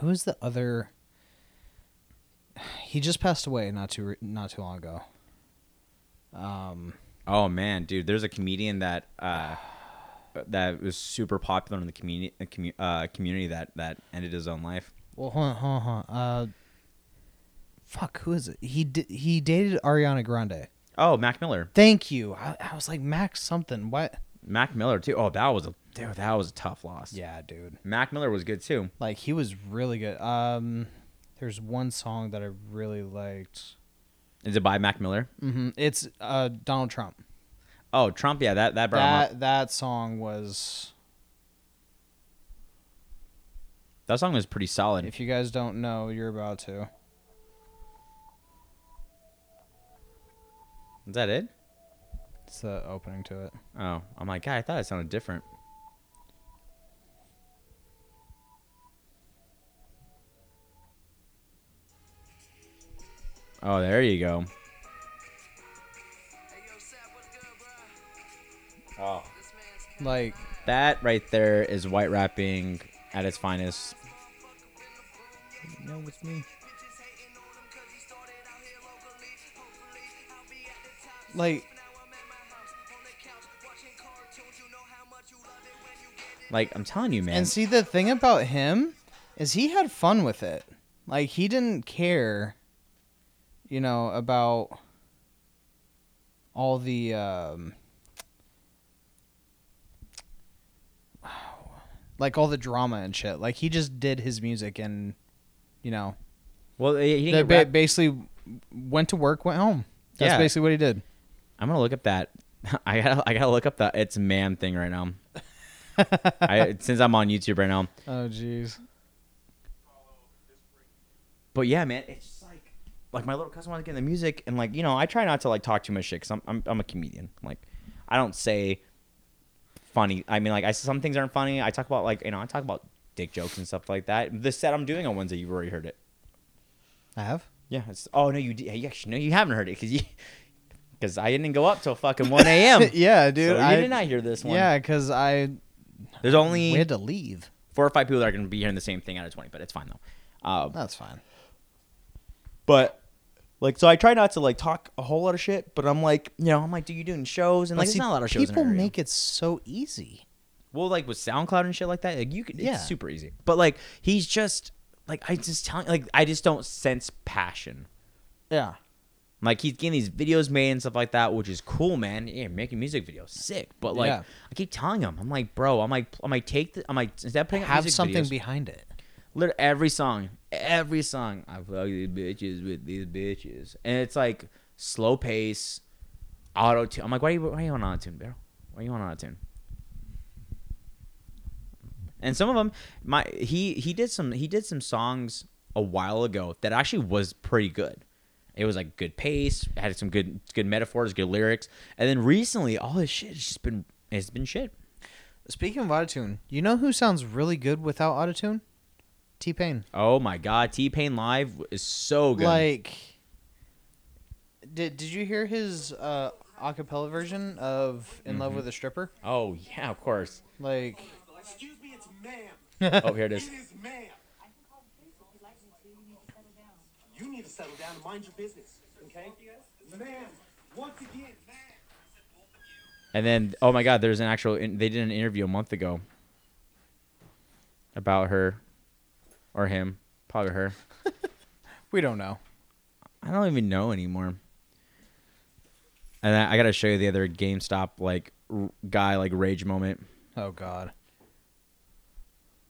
Who's the other? He just passed away not too re- not too long ago. Um. Oh man, dude, there's a comedian that uh, that was super popular in the community uh, community that, that ended his own life. Well, hold on, hold on, hold on. Uh, fuck, who is it? He d- he dated Ariana Grande. Oh, Mac Miller. Thank you. I, I was like Mac something. What? Mac Miller too. Oh, that was a dude. That was a tough loss. Yeah, dude. Mac Miller was good too. Like he was really good. Um, there's one song that I really liked. Is it by Mac Miller? Mm-hmm. It's uh, Donald Trump. Oh, Trump, yeah, that that brought him up. That song was... That song was pretty solid. If you guys don't know, you're about to. Is that it? It's the opening to it. Oh, I'm like, God, I thought it sounded different. Oh, there you go. Oh. Like, that right there is white rapping at its finest. No, it's me. Like, like, I'm telling you, man. And see, the thing about him is he had fun with it. Like, he didn't care... You know, about all the, um, like, all the drama and shit. Like, he just did his music and, you know. Well, he didn't ba- basically went to work, went home. That's yeah. basically what he did. I'm going to look up that. I got I gotta look up the It's Man thing right now. I, since I'm on YouTube right now. Oh, jeez. But, yeah, man, it's. Like, my little cousin wants to get in the music, and, like, you know, I try not to, like, talk too much shit, because I'm, I'm I'm a comedian. Like, I don't say funny. I mean, like, I some things aren't funny. I talk about, like, you know, I talk about dick jokes and stuff like that. The set I'm doing on Wednesday, you've already heard it. I have? Yeah. It's, oh, no, you you actually, no, you haven't heard it, because you because I didn't go up till fucking one a.m. Yeah, dude. So I, you did not hear this one. Yeah, because I... There's only... We had to leave. Four or five people that are going to be hearing the same thing out of twenty, but it's fine, though. Um, That's fine. But... Like, so I try not to, like, talk a whole lot of shit, but I'm like, you know, I'm like, do you doing shows? And, but like, see, there's not a lot of shows in our area. People make it so easy. Well, like, with SoundCloud and shit like that, like, you could, yeah. It's super easy. But, like, he's just, like, I just tell like, I just don't sense passion. Yeah. Like, he's getting these videos made and stuff like that, which is cool, man. Yeah, making music videos, sick. But, like, yeah. I keep telling him, I'm like, bro, I'm like, I'm like, take the, I'm like, instead of putting out music videos, have something behind it. Literally every song, every song, I fuck these bitches with these bitches. And it's like slow pace, auto-tune. I'm like, why are you, why are you on auto-tune, bro? Why are you on auto-tune? And some of them, my he he did some he did some songs a while ago that actually was pretty good. It was like good pace, had some good good metaphors, good lyrics. And then recently, all this shit has just been it's been shit. Speaking of auto-tune, you know who sounds really good without auto-tune? T-Pain. Oh my God, T-Pain live is so good. Like, did did you hear his uh, acapella version of "In mm-hmm. Love with a Stripper"? Oh yeah, of course. Like, excuse me, it's ma'am. Oh, here it is. It is ma'am. I can call the police if you'd like me to. You need to settle down. You need to settle down and mind your business, okay? Ma'am, once again, ma'am. And then, oh my God, there's an actual. They did an interview a month ago about her. Or him. Probably her. We don't know. I don't even know anymore. And I, I got to show you the other GameStop like r- guy like rage moment. Oh, God.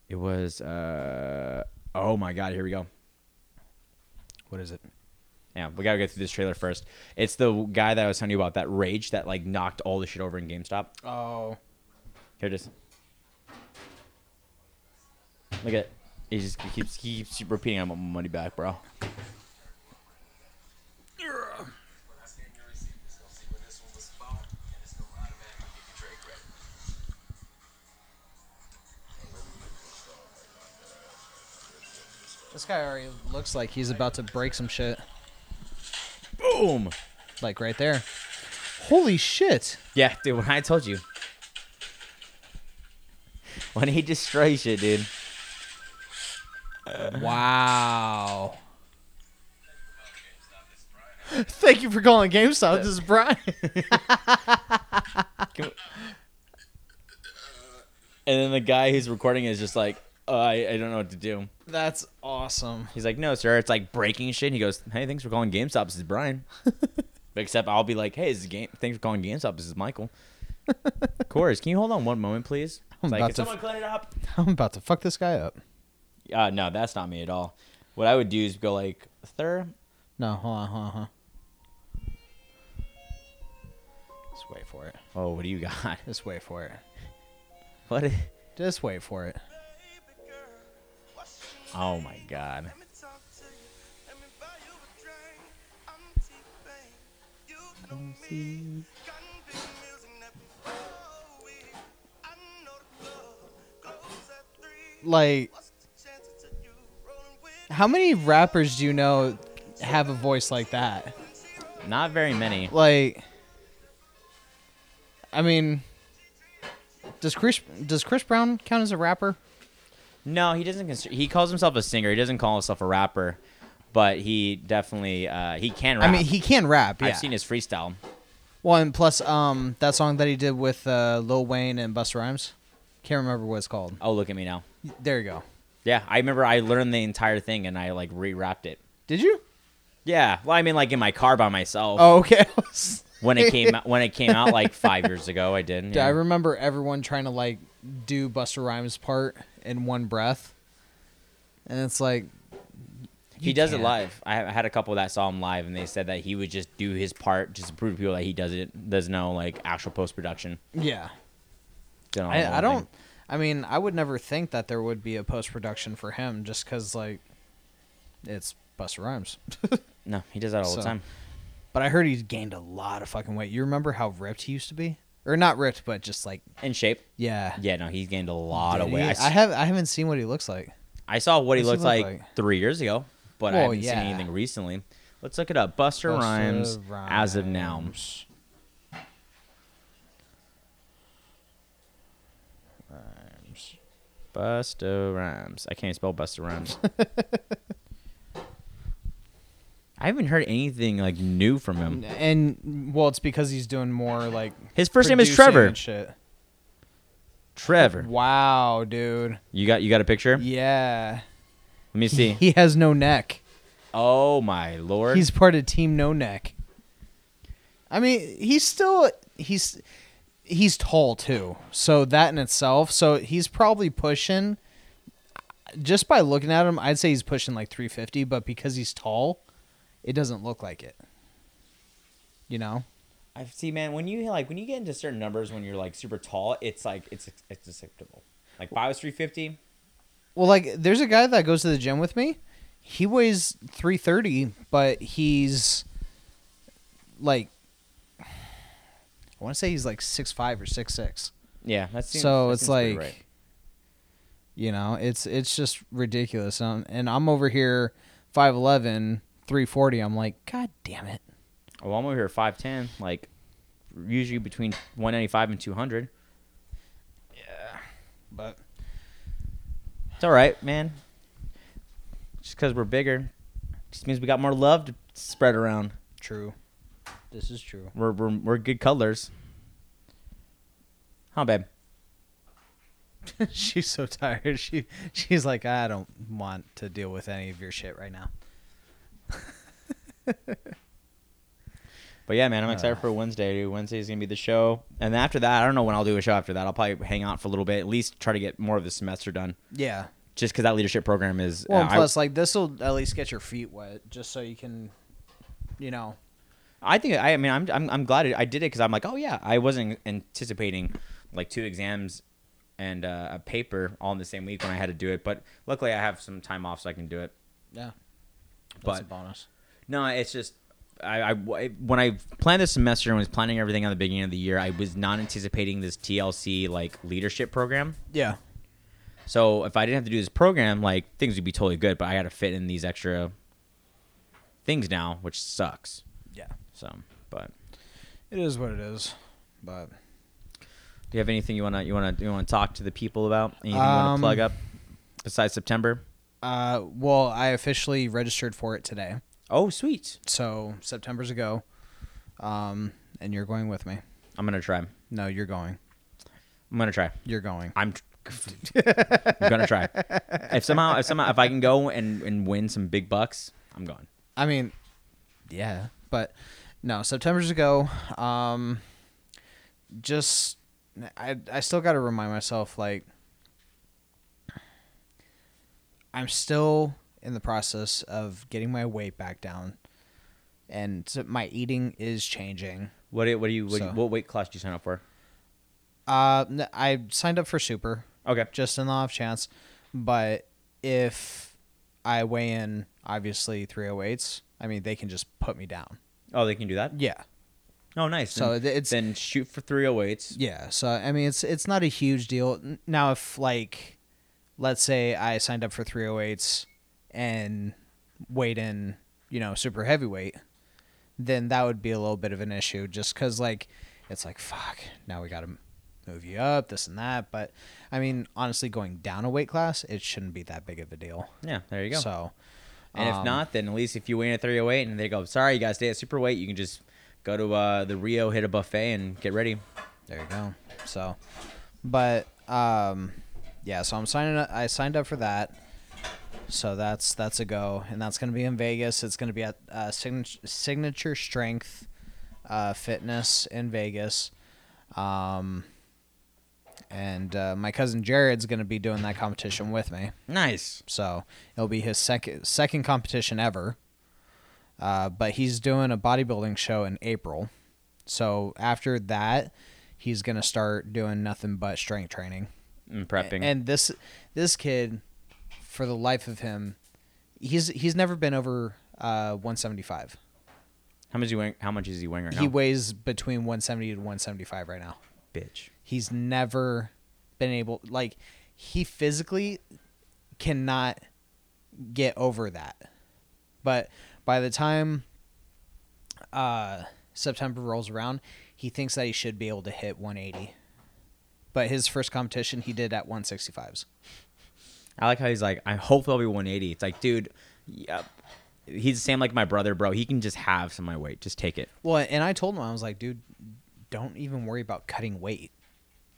It was... Uh, oh, my God. Here we go. What is it? Yeah, we got to get through this trailer first. It's the guy that I was telling you about, that rage that like knocked all the shit over in GameStop. Oh. Here it is. Look at it. He just keeps keeps repeating, "I'm on my money back, bro." This guy already looks like he's about to break some shit. Boom! Like right there. Holy shit! Yeah, dude, when I told you. When he destroys shit, dude. Uh. Wow. Thank you for calling GameStop. This is Brian. And then the guy who's recording is just like, oh, I, I don't know what to do. That's awesome. He's like, no, sir. It's like breaking shit. And he goes, hey, thanks for calling GameStop. This is Brian. Except I'll be like, hey, this is game. Thanks for calling GameStop. This is Michael. Of course. Can you hold on one moment, please? I'm like, about to someone clean it up? I'm about to fuck this guy up. Uh, no, that's not me at all. What I would do is go like, sir. No, hold on, hold on, hold on. Just wait for it. Oh, what do you got? Just wait for it. What? Is... Just wait for it. Oh my God. Like, how many rappers do you know have a voice like that? Not very many. Like. I mean, does Chris does Chris Brown count as a rapper? No, he doesn't. Consider, he calls himself a singer. He doesn't call himself a rapper, but he definitely uh, he can rap. I mean, he can rap. Yeah. I've seen his freestyle. Well, and plus, um, that song that he did with uh, Lil Wayne and Busta Rhymes, can't remember what it's called. Oh, look at me now. There you go. Yeah, I remember. I learned the entire thing and I like re-rapped it. Did you? Yeah. Well, I mean, like in my car by myself. Oh, okay. When it came out, when it came out like five years ago, I didn't. Yeah. I remember everyone trying to like do Busta Rhymes' part in one breath, and it's like he does can't. It live. I had a couple that saw him live, and they said that he would just do his part just to prove to people that he doesn't does no like actual post production. Yeah, don't I, I don't. Thing. I mean, I would never think that there would be a post production for him, just because like it's Busta Rhymes. No, he does that all so. the time. But I heard he's gained a lot of fucking weight. You remember how ripped he used to be? Or not ripped, but just like... in shape? Yeah. Yeah, no, he's gained a lot Did of weight. He, I, I, have, I haven't seen what he looks like. I saw what, what he looked look like, like three years ago, but well, I haven't yeah. seen anything recently. Let's look it up. Busta, Busta Rhymes, Rhymes as of now. Rhymes. Busta Rhymes. I can't spell Busta Rhymes. I haven't heard anything like new from him. And, and well, it's because he's doing more like his first name is Trevor. Shit. Trevor. Wow, dude. You got you got a picture? Yeah. Let me see. He, he has no neck. Oh my Lord. He's part of Team No Neck. I mean, he's still he's he's tall too. So that in itself, so he's probably pushing just by looking at him, I'd say he's pushing like three fifty, but because he's tall, it doesn't look like it, you know. I see, man. When you like, when you get into certain numbers, when you're like super tall, it's like it's it's acceptable. Like if I was three fifty. Well, like there's a guy that goes to the gym with me. He weighs three thirty, but he's like, I want to say he's like six five or six six. Yeah, that's so. That it's like, right. You know, it's it's just ridiculous. Um, and I'm over here five eleven. three forty. I'm like, God damn it. Well, I'm over here at five ten, like usually between one ninety-five and two hundred. Yeah, but it's all right, man. Just because we're bigger just means we got more love to spread around. True. This is true. We're we're, we're good colors. Huh, babe? She's so tired. She She's like, I don't want to deal with any of your shit right now. But yeah, man, I'm excited uh, for Wednesday, dude. Wednesday's gonna be the show, and then after that I don't know when I'll do a show after that. I'll probably hang out for a little bit, at least try to get more of the semester done. Yeah, just because that leadership program is well, uh, and plus I, like this will at least get your feet wet, just so you can, you know, I think I, I mean I'm, I'm I'm glad I did it, because I'm like, oh yeah, I wasn't anticipating like two exams and uh, a paper all in the same week when I had to do it, but luckily I have some time off so I can do it. Yeah, that's but, a bonus. No, it's just I, I when I planned this semester and was planning everything on the beginning of the year, I was not anticipating this T L C like leadership program. Yeah, So if I didn't have to do this program, like, things would be totally good, but I got to fit in these extra things now, which sucks. Yeah. So, but it is what it is. But do you have anything you want to you want to you want to talk to the people about? Anything um, you want to plug up besides September? Uh, well, I officially registered for it today. Oh, sweet. So September's a go. Um, and you're going with me. I'm going to try. No, you're going. I'm going to try. You're going. I'm tr- I'm gonna try. If somehow, if somehow, if I can go and, and win some big bucks, I'm going. I mean, yeah, but no, September's a go. Um, just I I still got to remind myself, like, I'm still in the process of getting my weight back down, and my eating is changing. What what do you what, so. what weight class do you sign up for? Uh, I signed up for super. Okay. Just in the off chance. But if I weigh in, obviously, three oh eights, I mean, they can just put me down. Oh, they can do that? Yeah. Oh, nice. So then, it's then shoot for three oh eights. Yeah. So, I mean, it's it's not a huge deal. Now, if, like, let's say I signed up for three oh eights and weighed in, you know, super heavyweight, then that would be a little bit of an issue just because, like, it's like, fuck, now we got to move you up, this and that. But I mean, honestly, going down a weight class, it shouldn't be that big of a deal. Yeah, there you go. So, and um, if not, then at least if you weigh in at three oh eight and they go, sorry, you guys stay at super weight, you can just go to uh, the Rio, hit a buffet, and get ready. There you go. So, but um, yeah, so I'm signing up. I signed up for that. So that's that's a go, and that's going to be in Vegas. It's going to be at uh, Sign- Signature Strength uh, Fitness in Vegas. Um. And uh, my cousin Jared's going to be doing that competition with me. Nice. So it'll be his second second competition ever. Uh, but he's doing a bodybuilding show in April. So after that, he's going to start doing nothing but strength training. And prepping. And this this kid, for the life of him, he's he's never been over uh, one seventy-five. How much is he weighing, how much is he weighing right now? He weighs between one seventy to one seventy-five right now. Bitch. He's never been able, like, he physically cannot get over that. But by the time uh, September rolls around, he thinks that he should be able to hit one eighty. But his first competition, he did at one sixty-fives. I like how he's like, I hope I'll be one eighty. It's like, dude, yeah, he's the same like my brother, bro. He can just have some of my weight. Just take it. Well, and I told him, I was like, dude, don't even worry about cutting weight.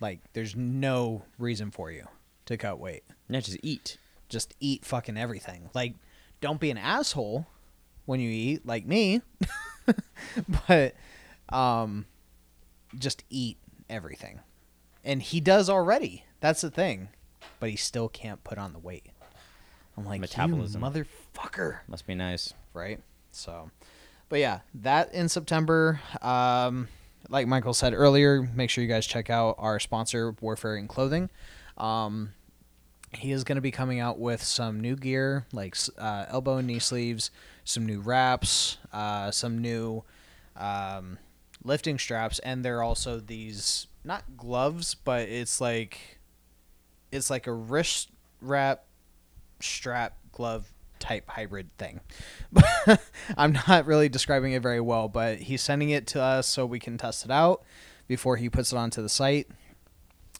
Like, there's no reason for you to cut weight. No, just eat. Just eat fucking everything. Like, don't be an asshole when you eat, like me. But um, just eat everything. And he does already. That's the thing. But he still can't put on the weight. I'm like, metabolism, you motherfucker. Must be nice. Right? So, but yeah, that in September. Um... Like Michael said earlier, make sure you guys check out our sponsor, WarFare Inc Clothing. Um, he is going to be coming out with some new gear, like uh, elbow and knee sleeves, some new wraps, uh, some new um, lifting straps, and they're also these not gloves, but it's like it's like a wrist wrap, strap, glove type hybrid thing. I'm not really describing it very well, but he's sending it to us so we can test it out before he puts it onto the site.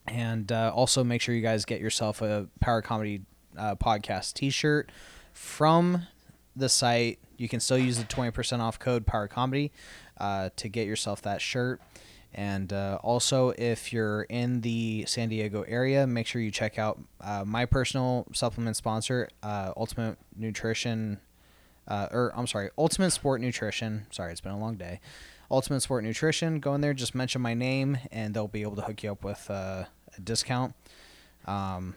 And uh, also make sure you guys get yourself a Power Comedy uh, podcast t-shirt from the site. You can still use the twenty percent off code PowerComedy uh, to get yourself that shirt. And uh, also, if you're in the San Diego area, make sure you check out uh, my personal supplement sponsor, uh, Ultimate Nutrition, uh, or I'm sorry, Ultimate Sport Nutrition. Sorry, it's been a long day. Ultimate Sport Nutrition. Go in there, just mention my name, and they'll be able to hook you up with uh, a discount. Um,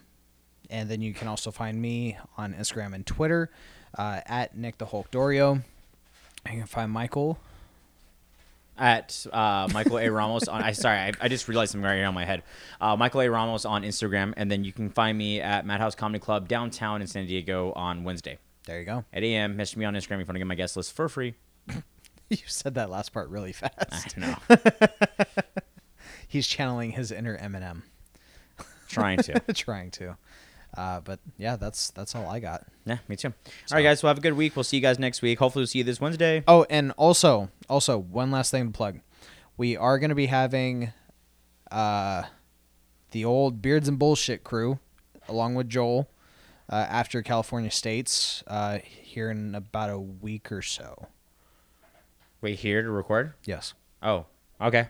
and then you can also find me on Instagram and Twitter uh, at Nick the Hulk Dorio. You can find Michael at uh, Michael A. Ramos on, I sorry, I, I just realized something right here on my head. Uh, Michael A. Ramos on Instagram, and then you can find me at Madhouse Comedy Club downtown in San Diego on Wednesday. There you go. eight a.m. Message me on Instagram if you want to get my guest list for free. You said that last part really fast. I know. He's channeling his inner Eminem. Trying to. Trying to. Uh, but yeah, that's that's all I got. Yeah, me too. So. All right, guys. Well, have a good week. We'll see you guys next week. Hopefully, we'll see you this Wednesday. Oh, and also, also one last thing to plug. We are going to be having uh, the old Beards and Bullshit crew, along with Joel, uh, after California States, uh, here in about a week or so. Wait, here to record? Yes. Oh, okay.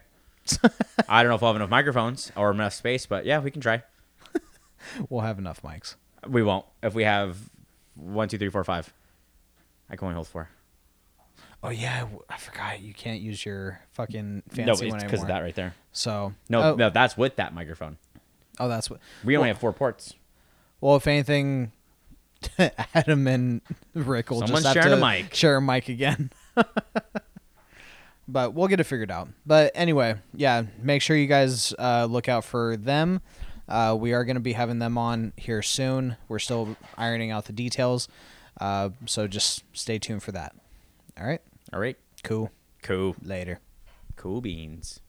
I don't know if we'll have enough microphones or enough space, but yeah, we can try. We'll have enough mics. We won't. If we have one, two, three, four, five. I can only hold four. Oh, yeah. I forgot. You can't use your fucking fancy no, one anymore. No, it's because of that right there. So No, oh. no, that's with that microphone. Oh, that's what... We only well, have four ports. Well, if anything, Adam and Rick will Someone's just have to a mic. share a mic again. But we'll get it figured out. But anyway, yeah, make sure you guys uh, look out for them. Uh, we are going to be having them on here soon. We're still ironing out the details. Uh, so just stay tuned for that. All right? All right. Cool. Cool. Later. Cool beans.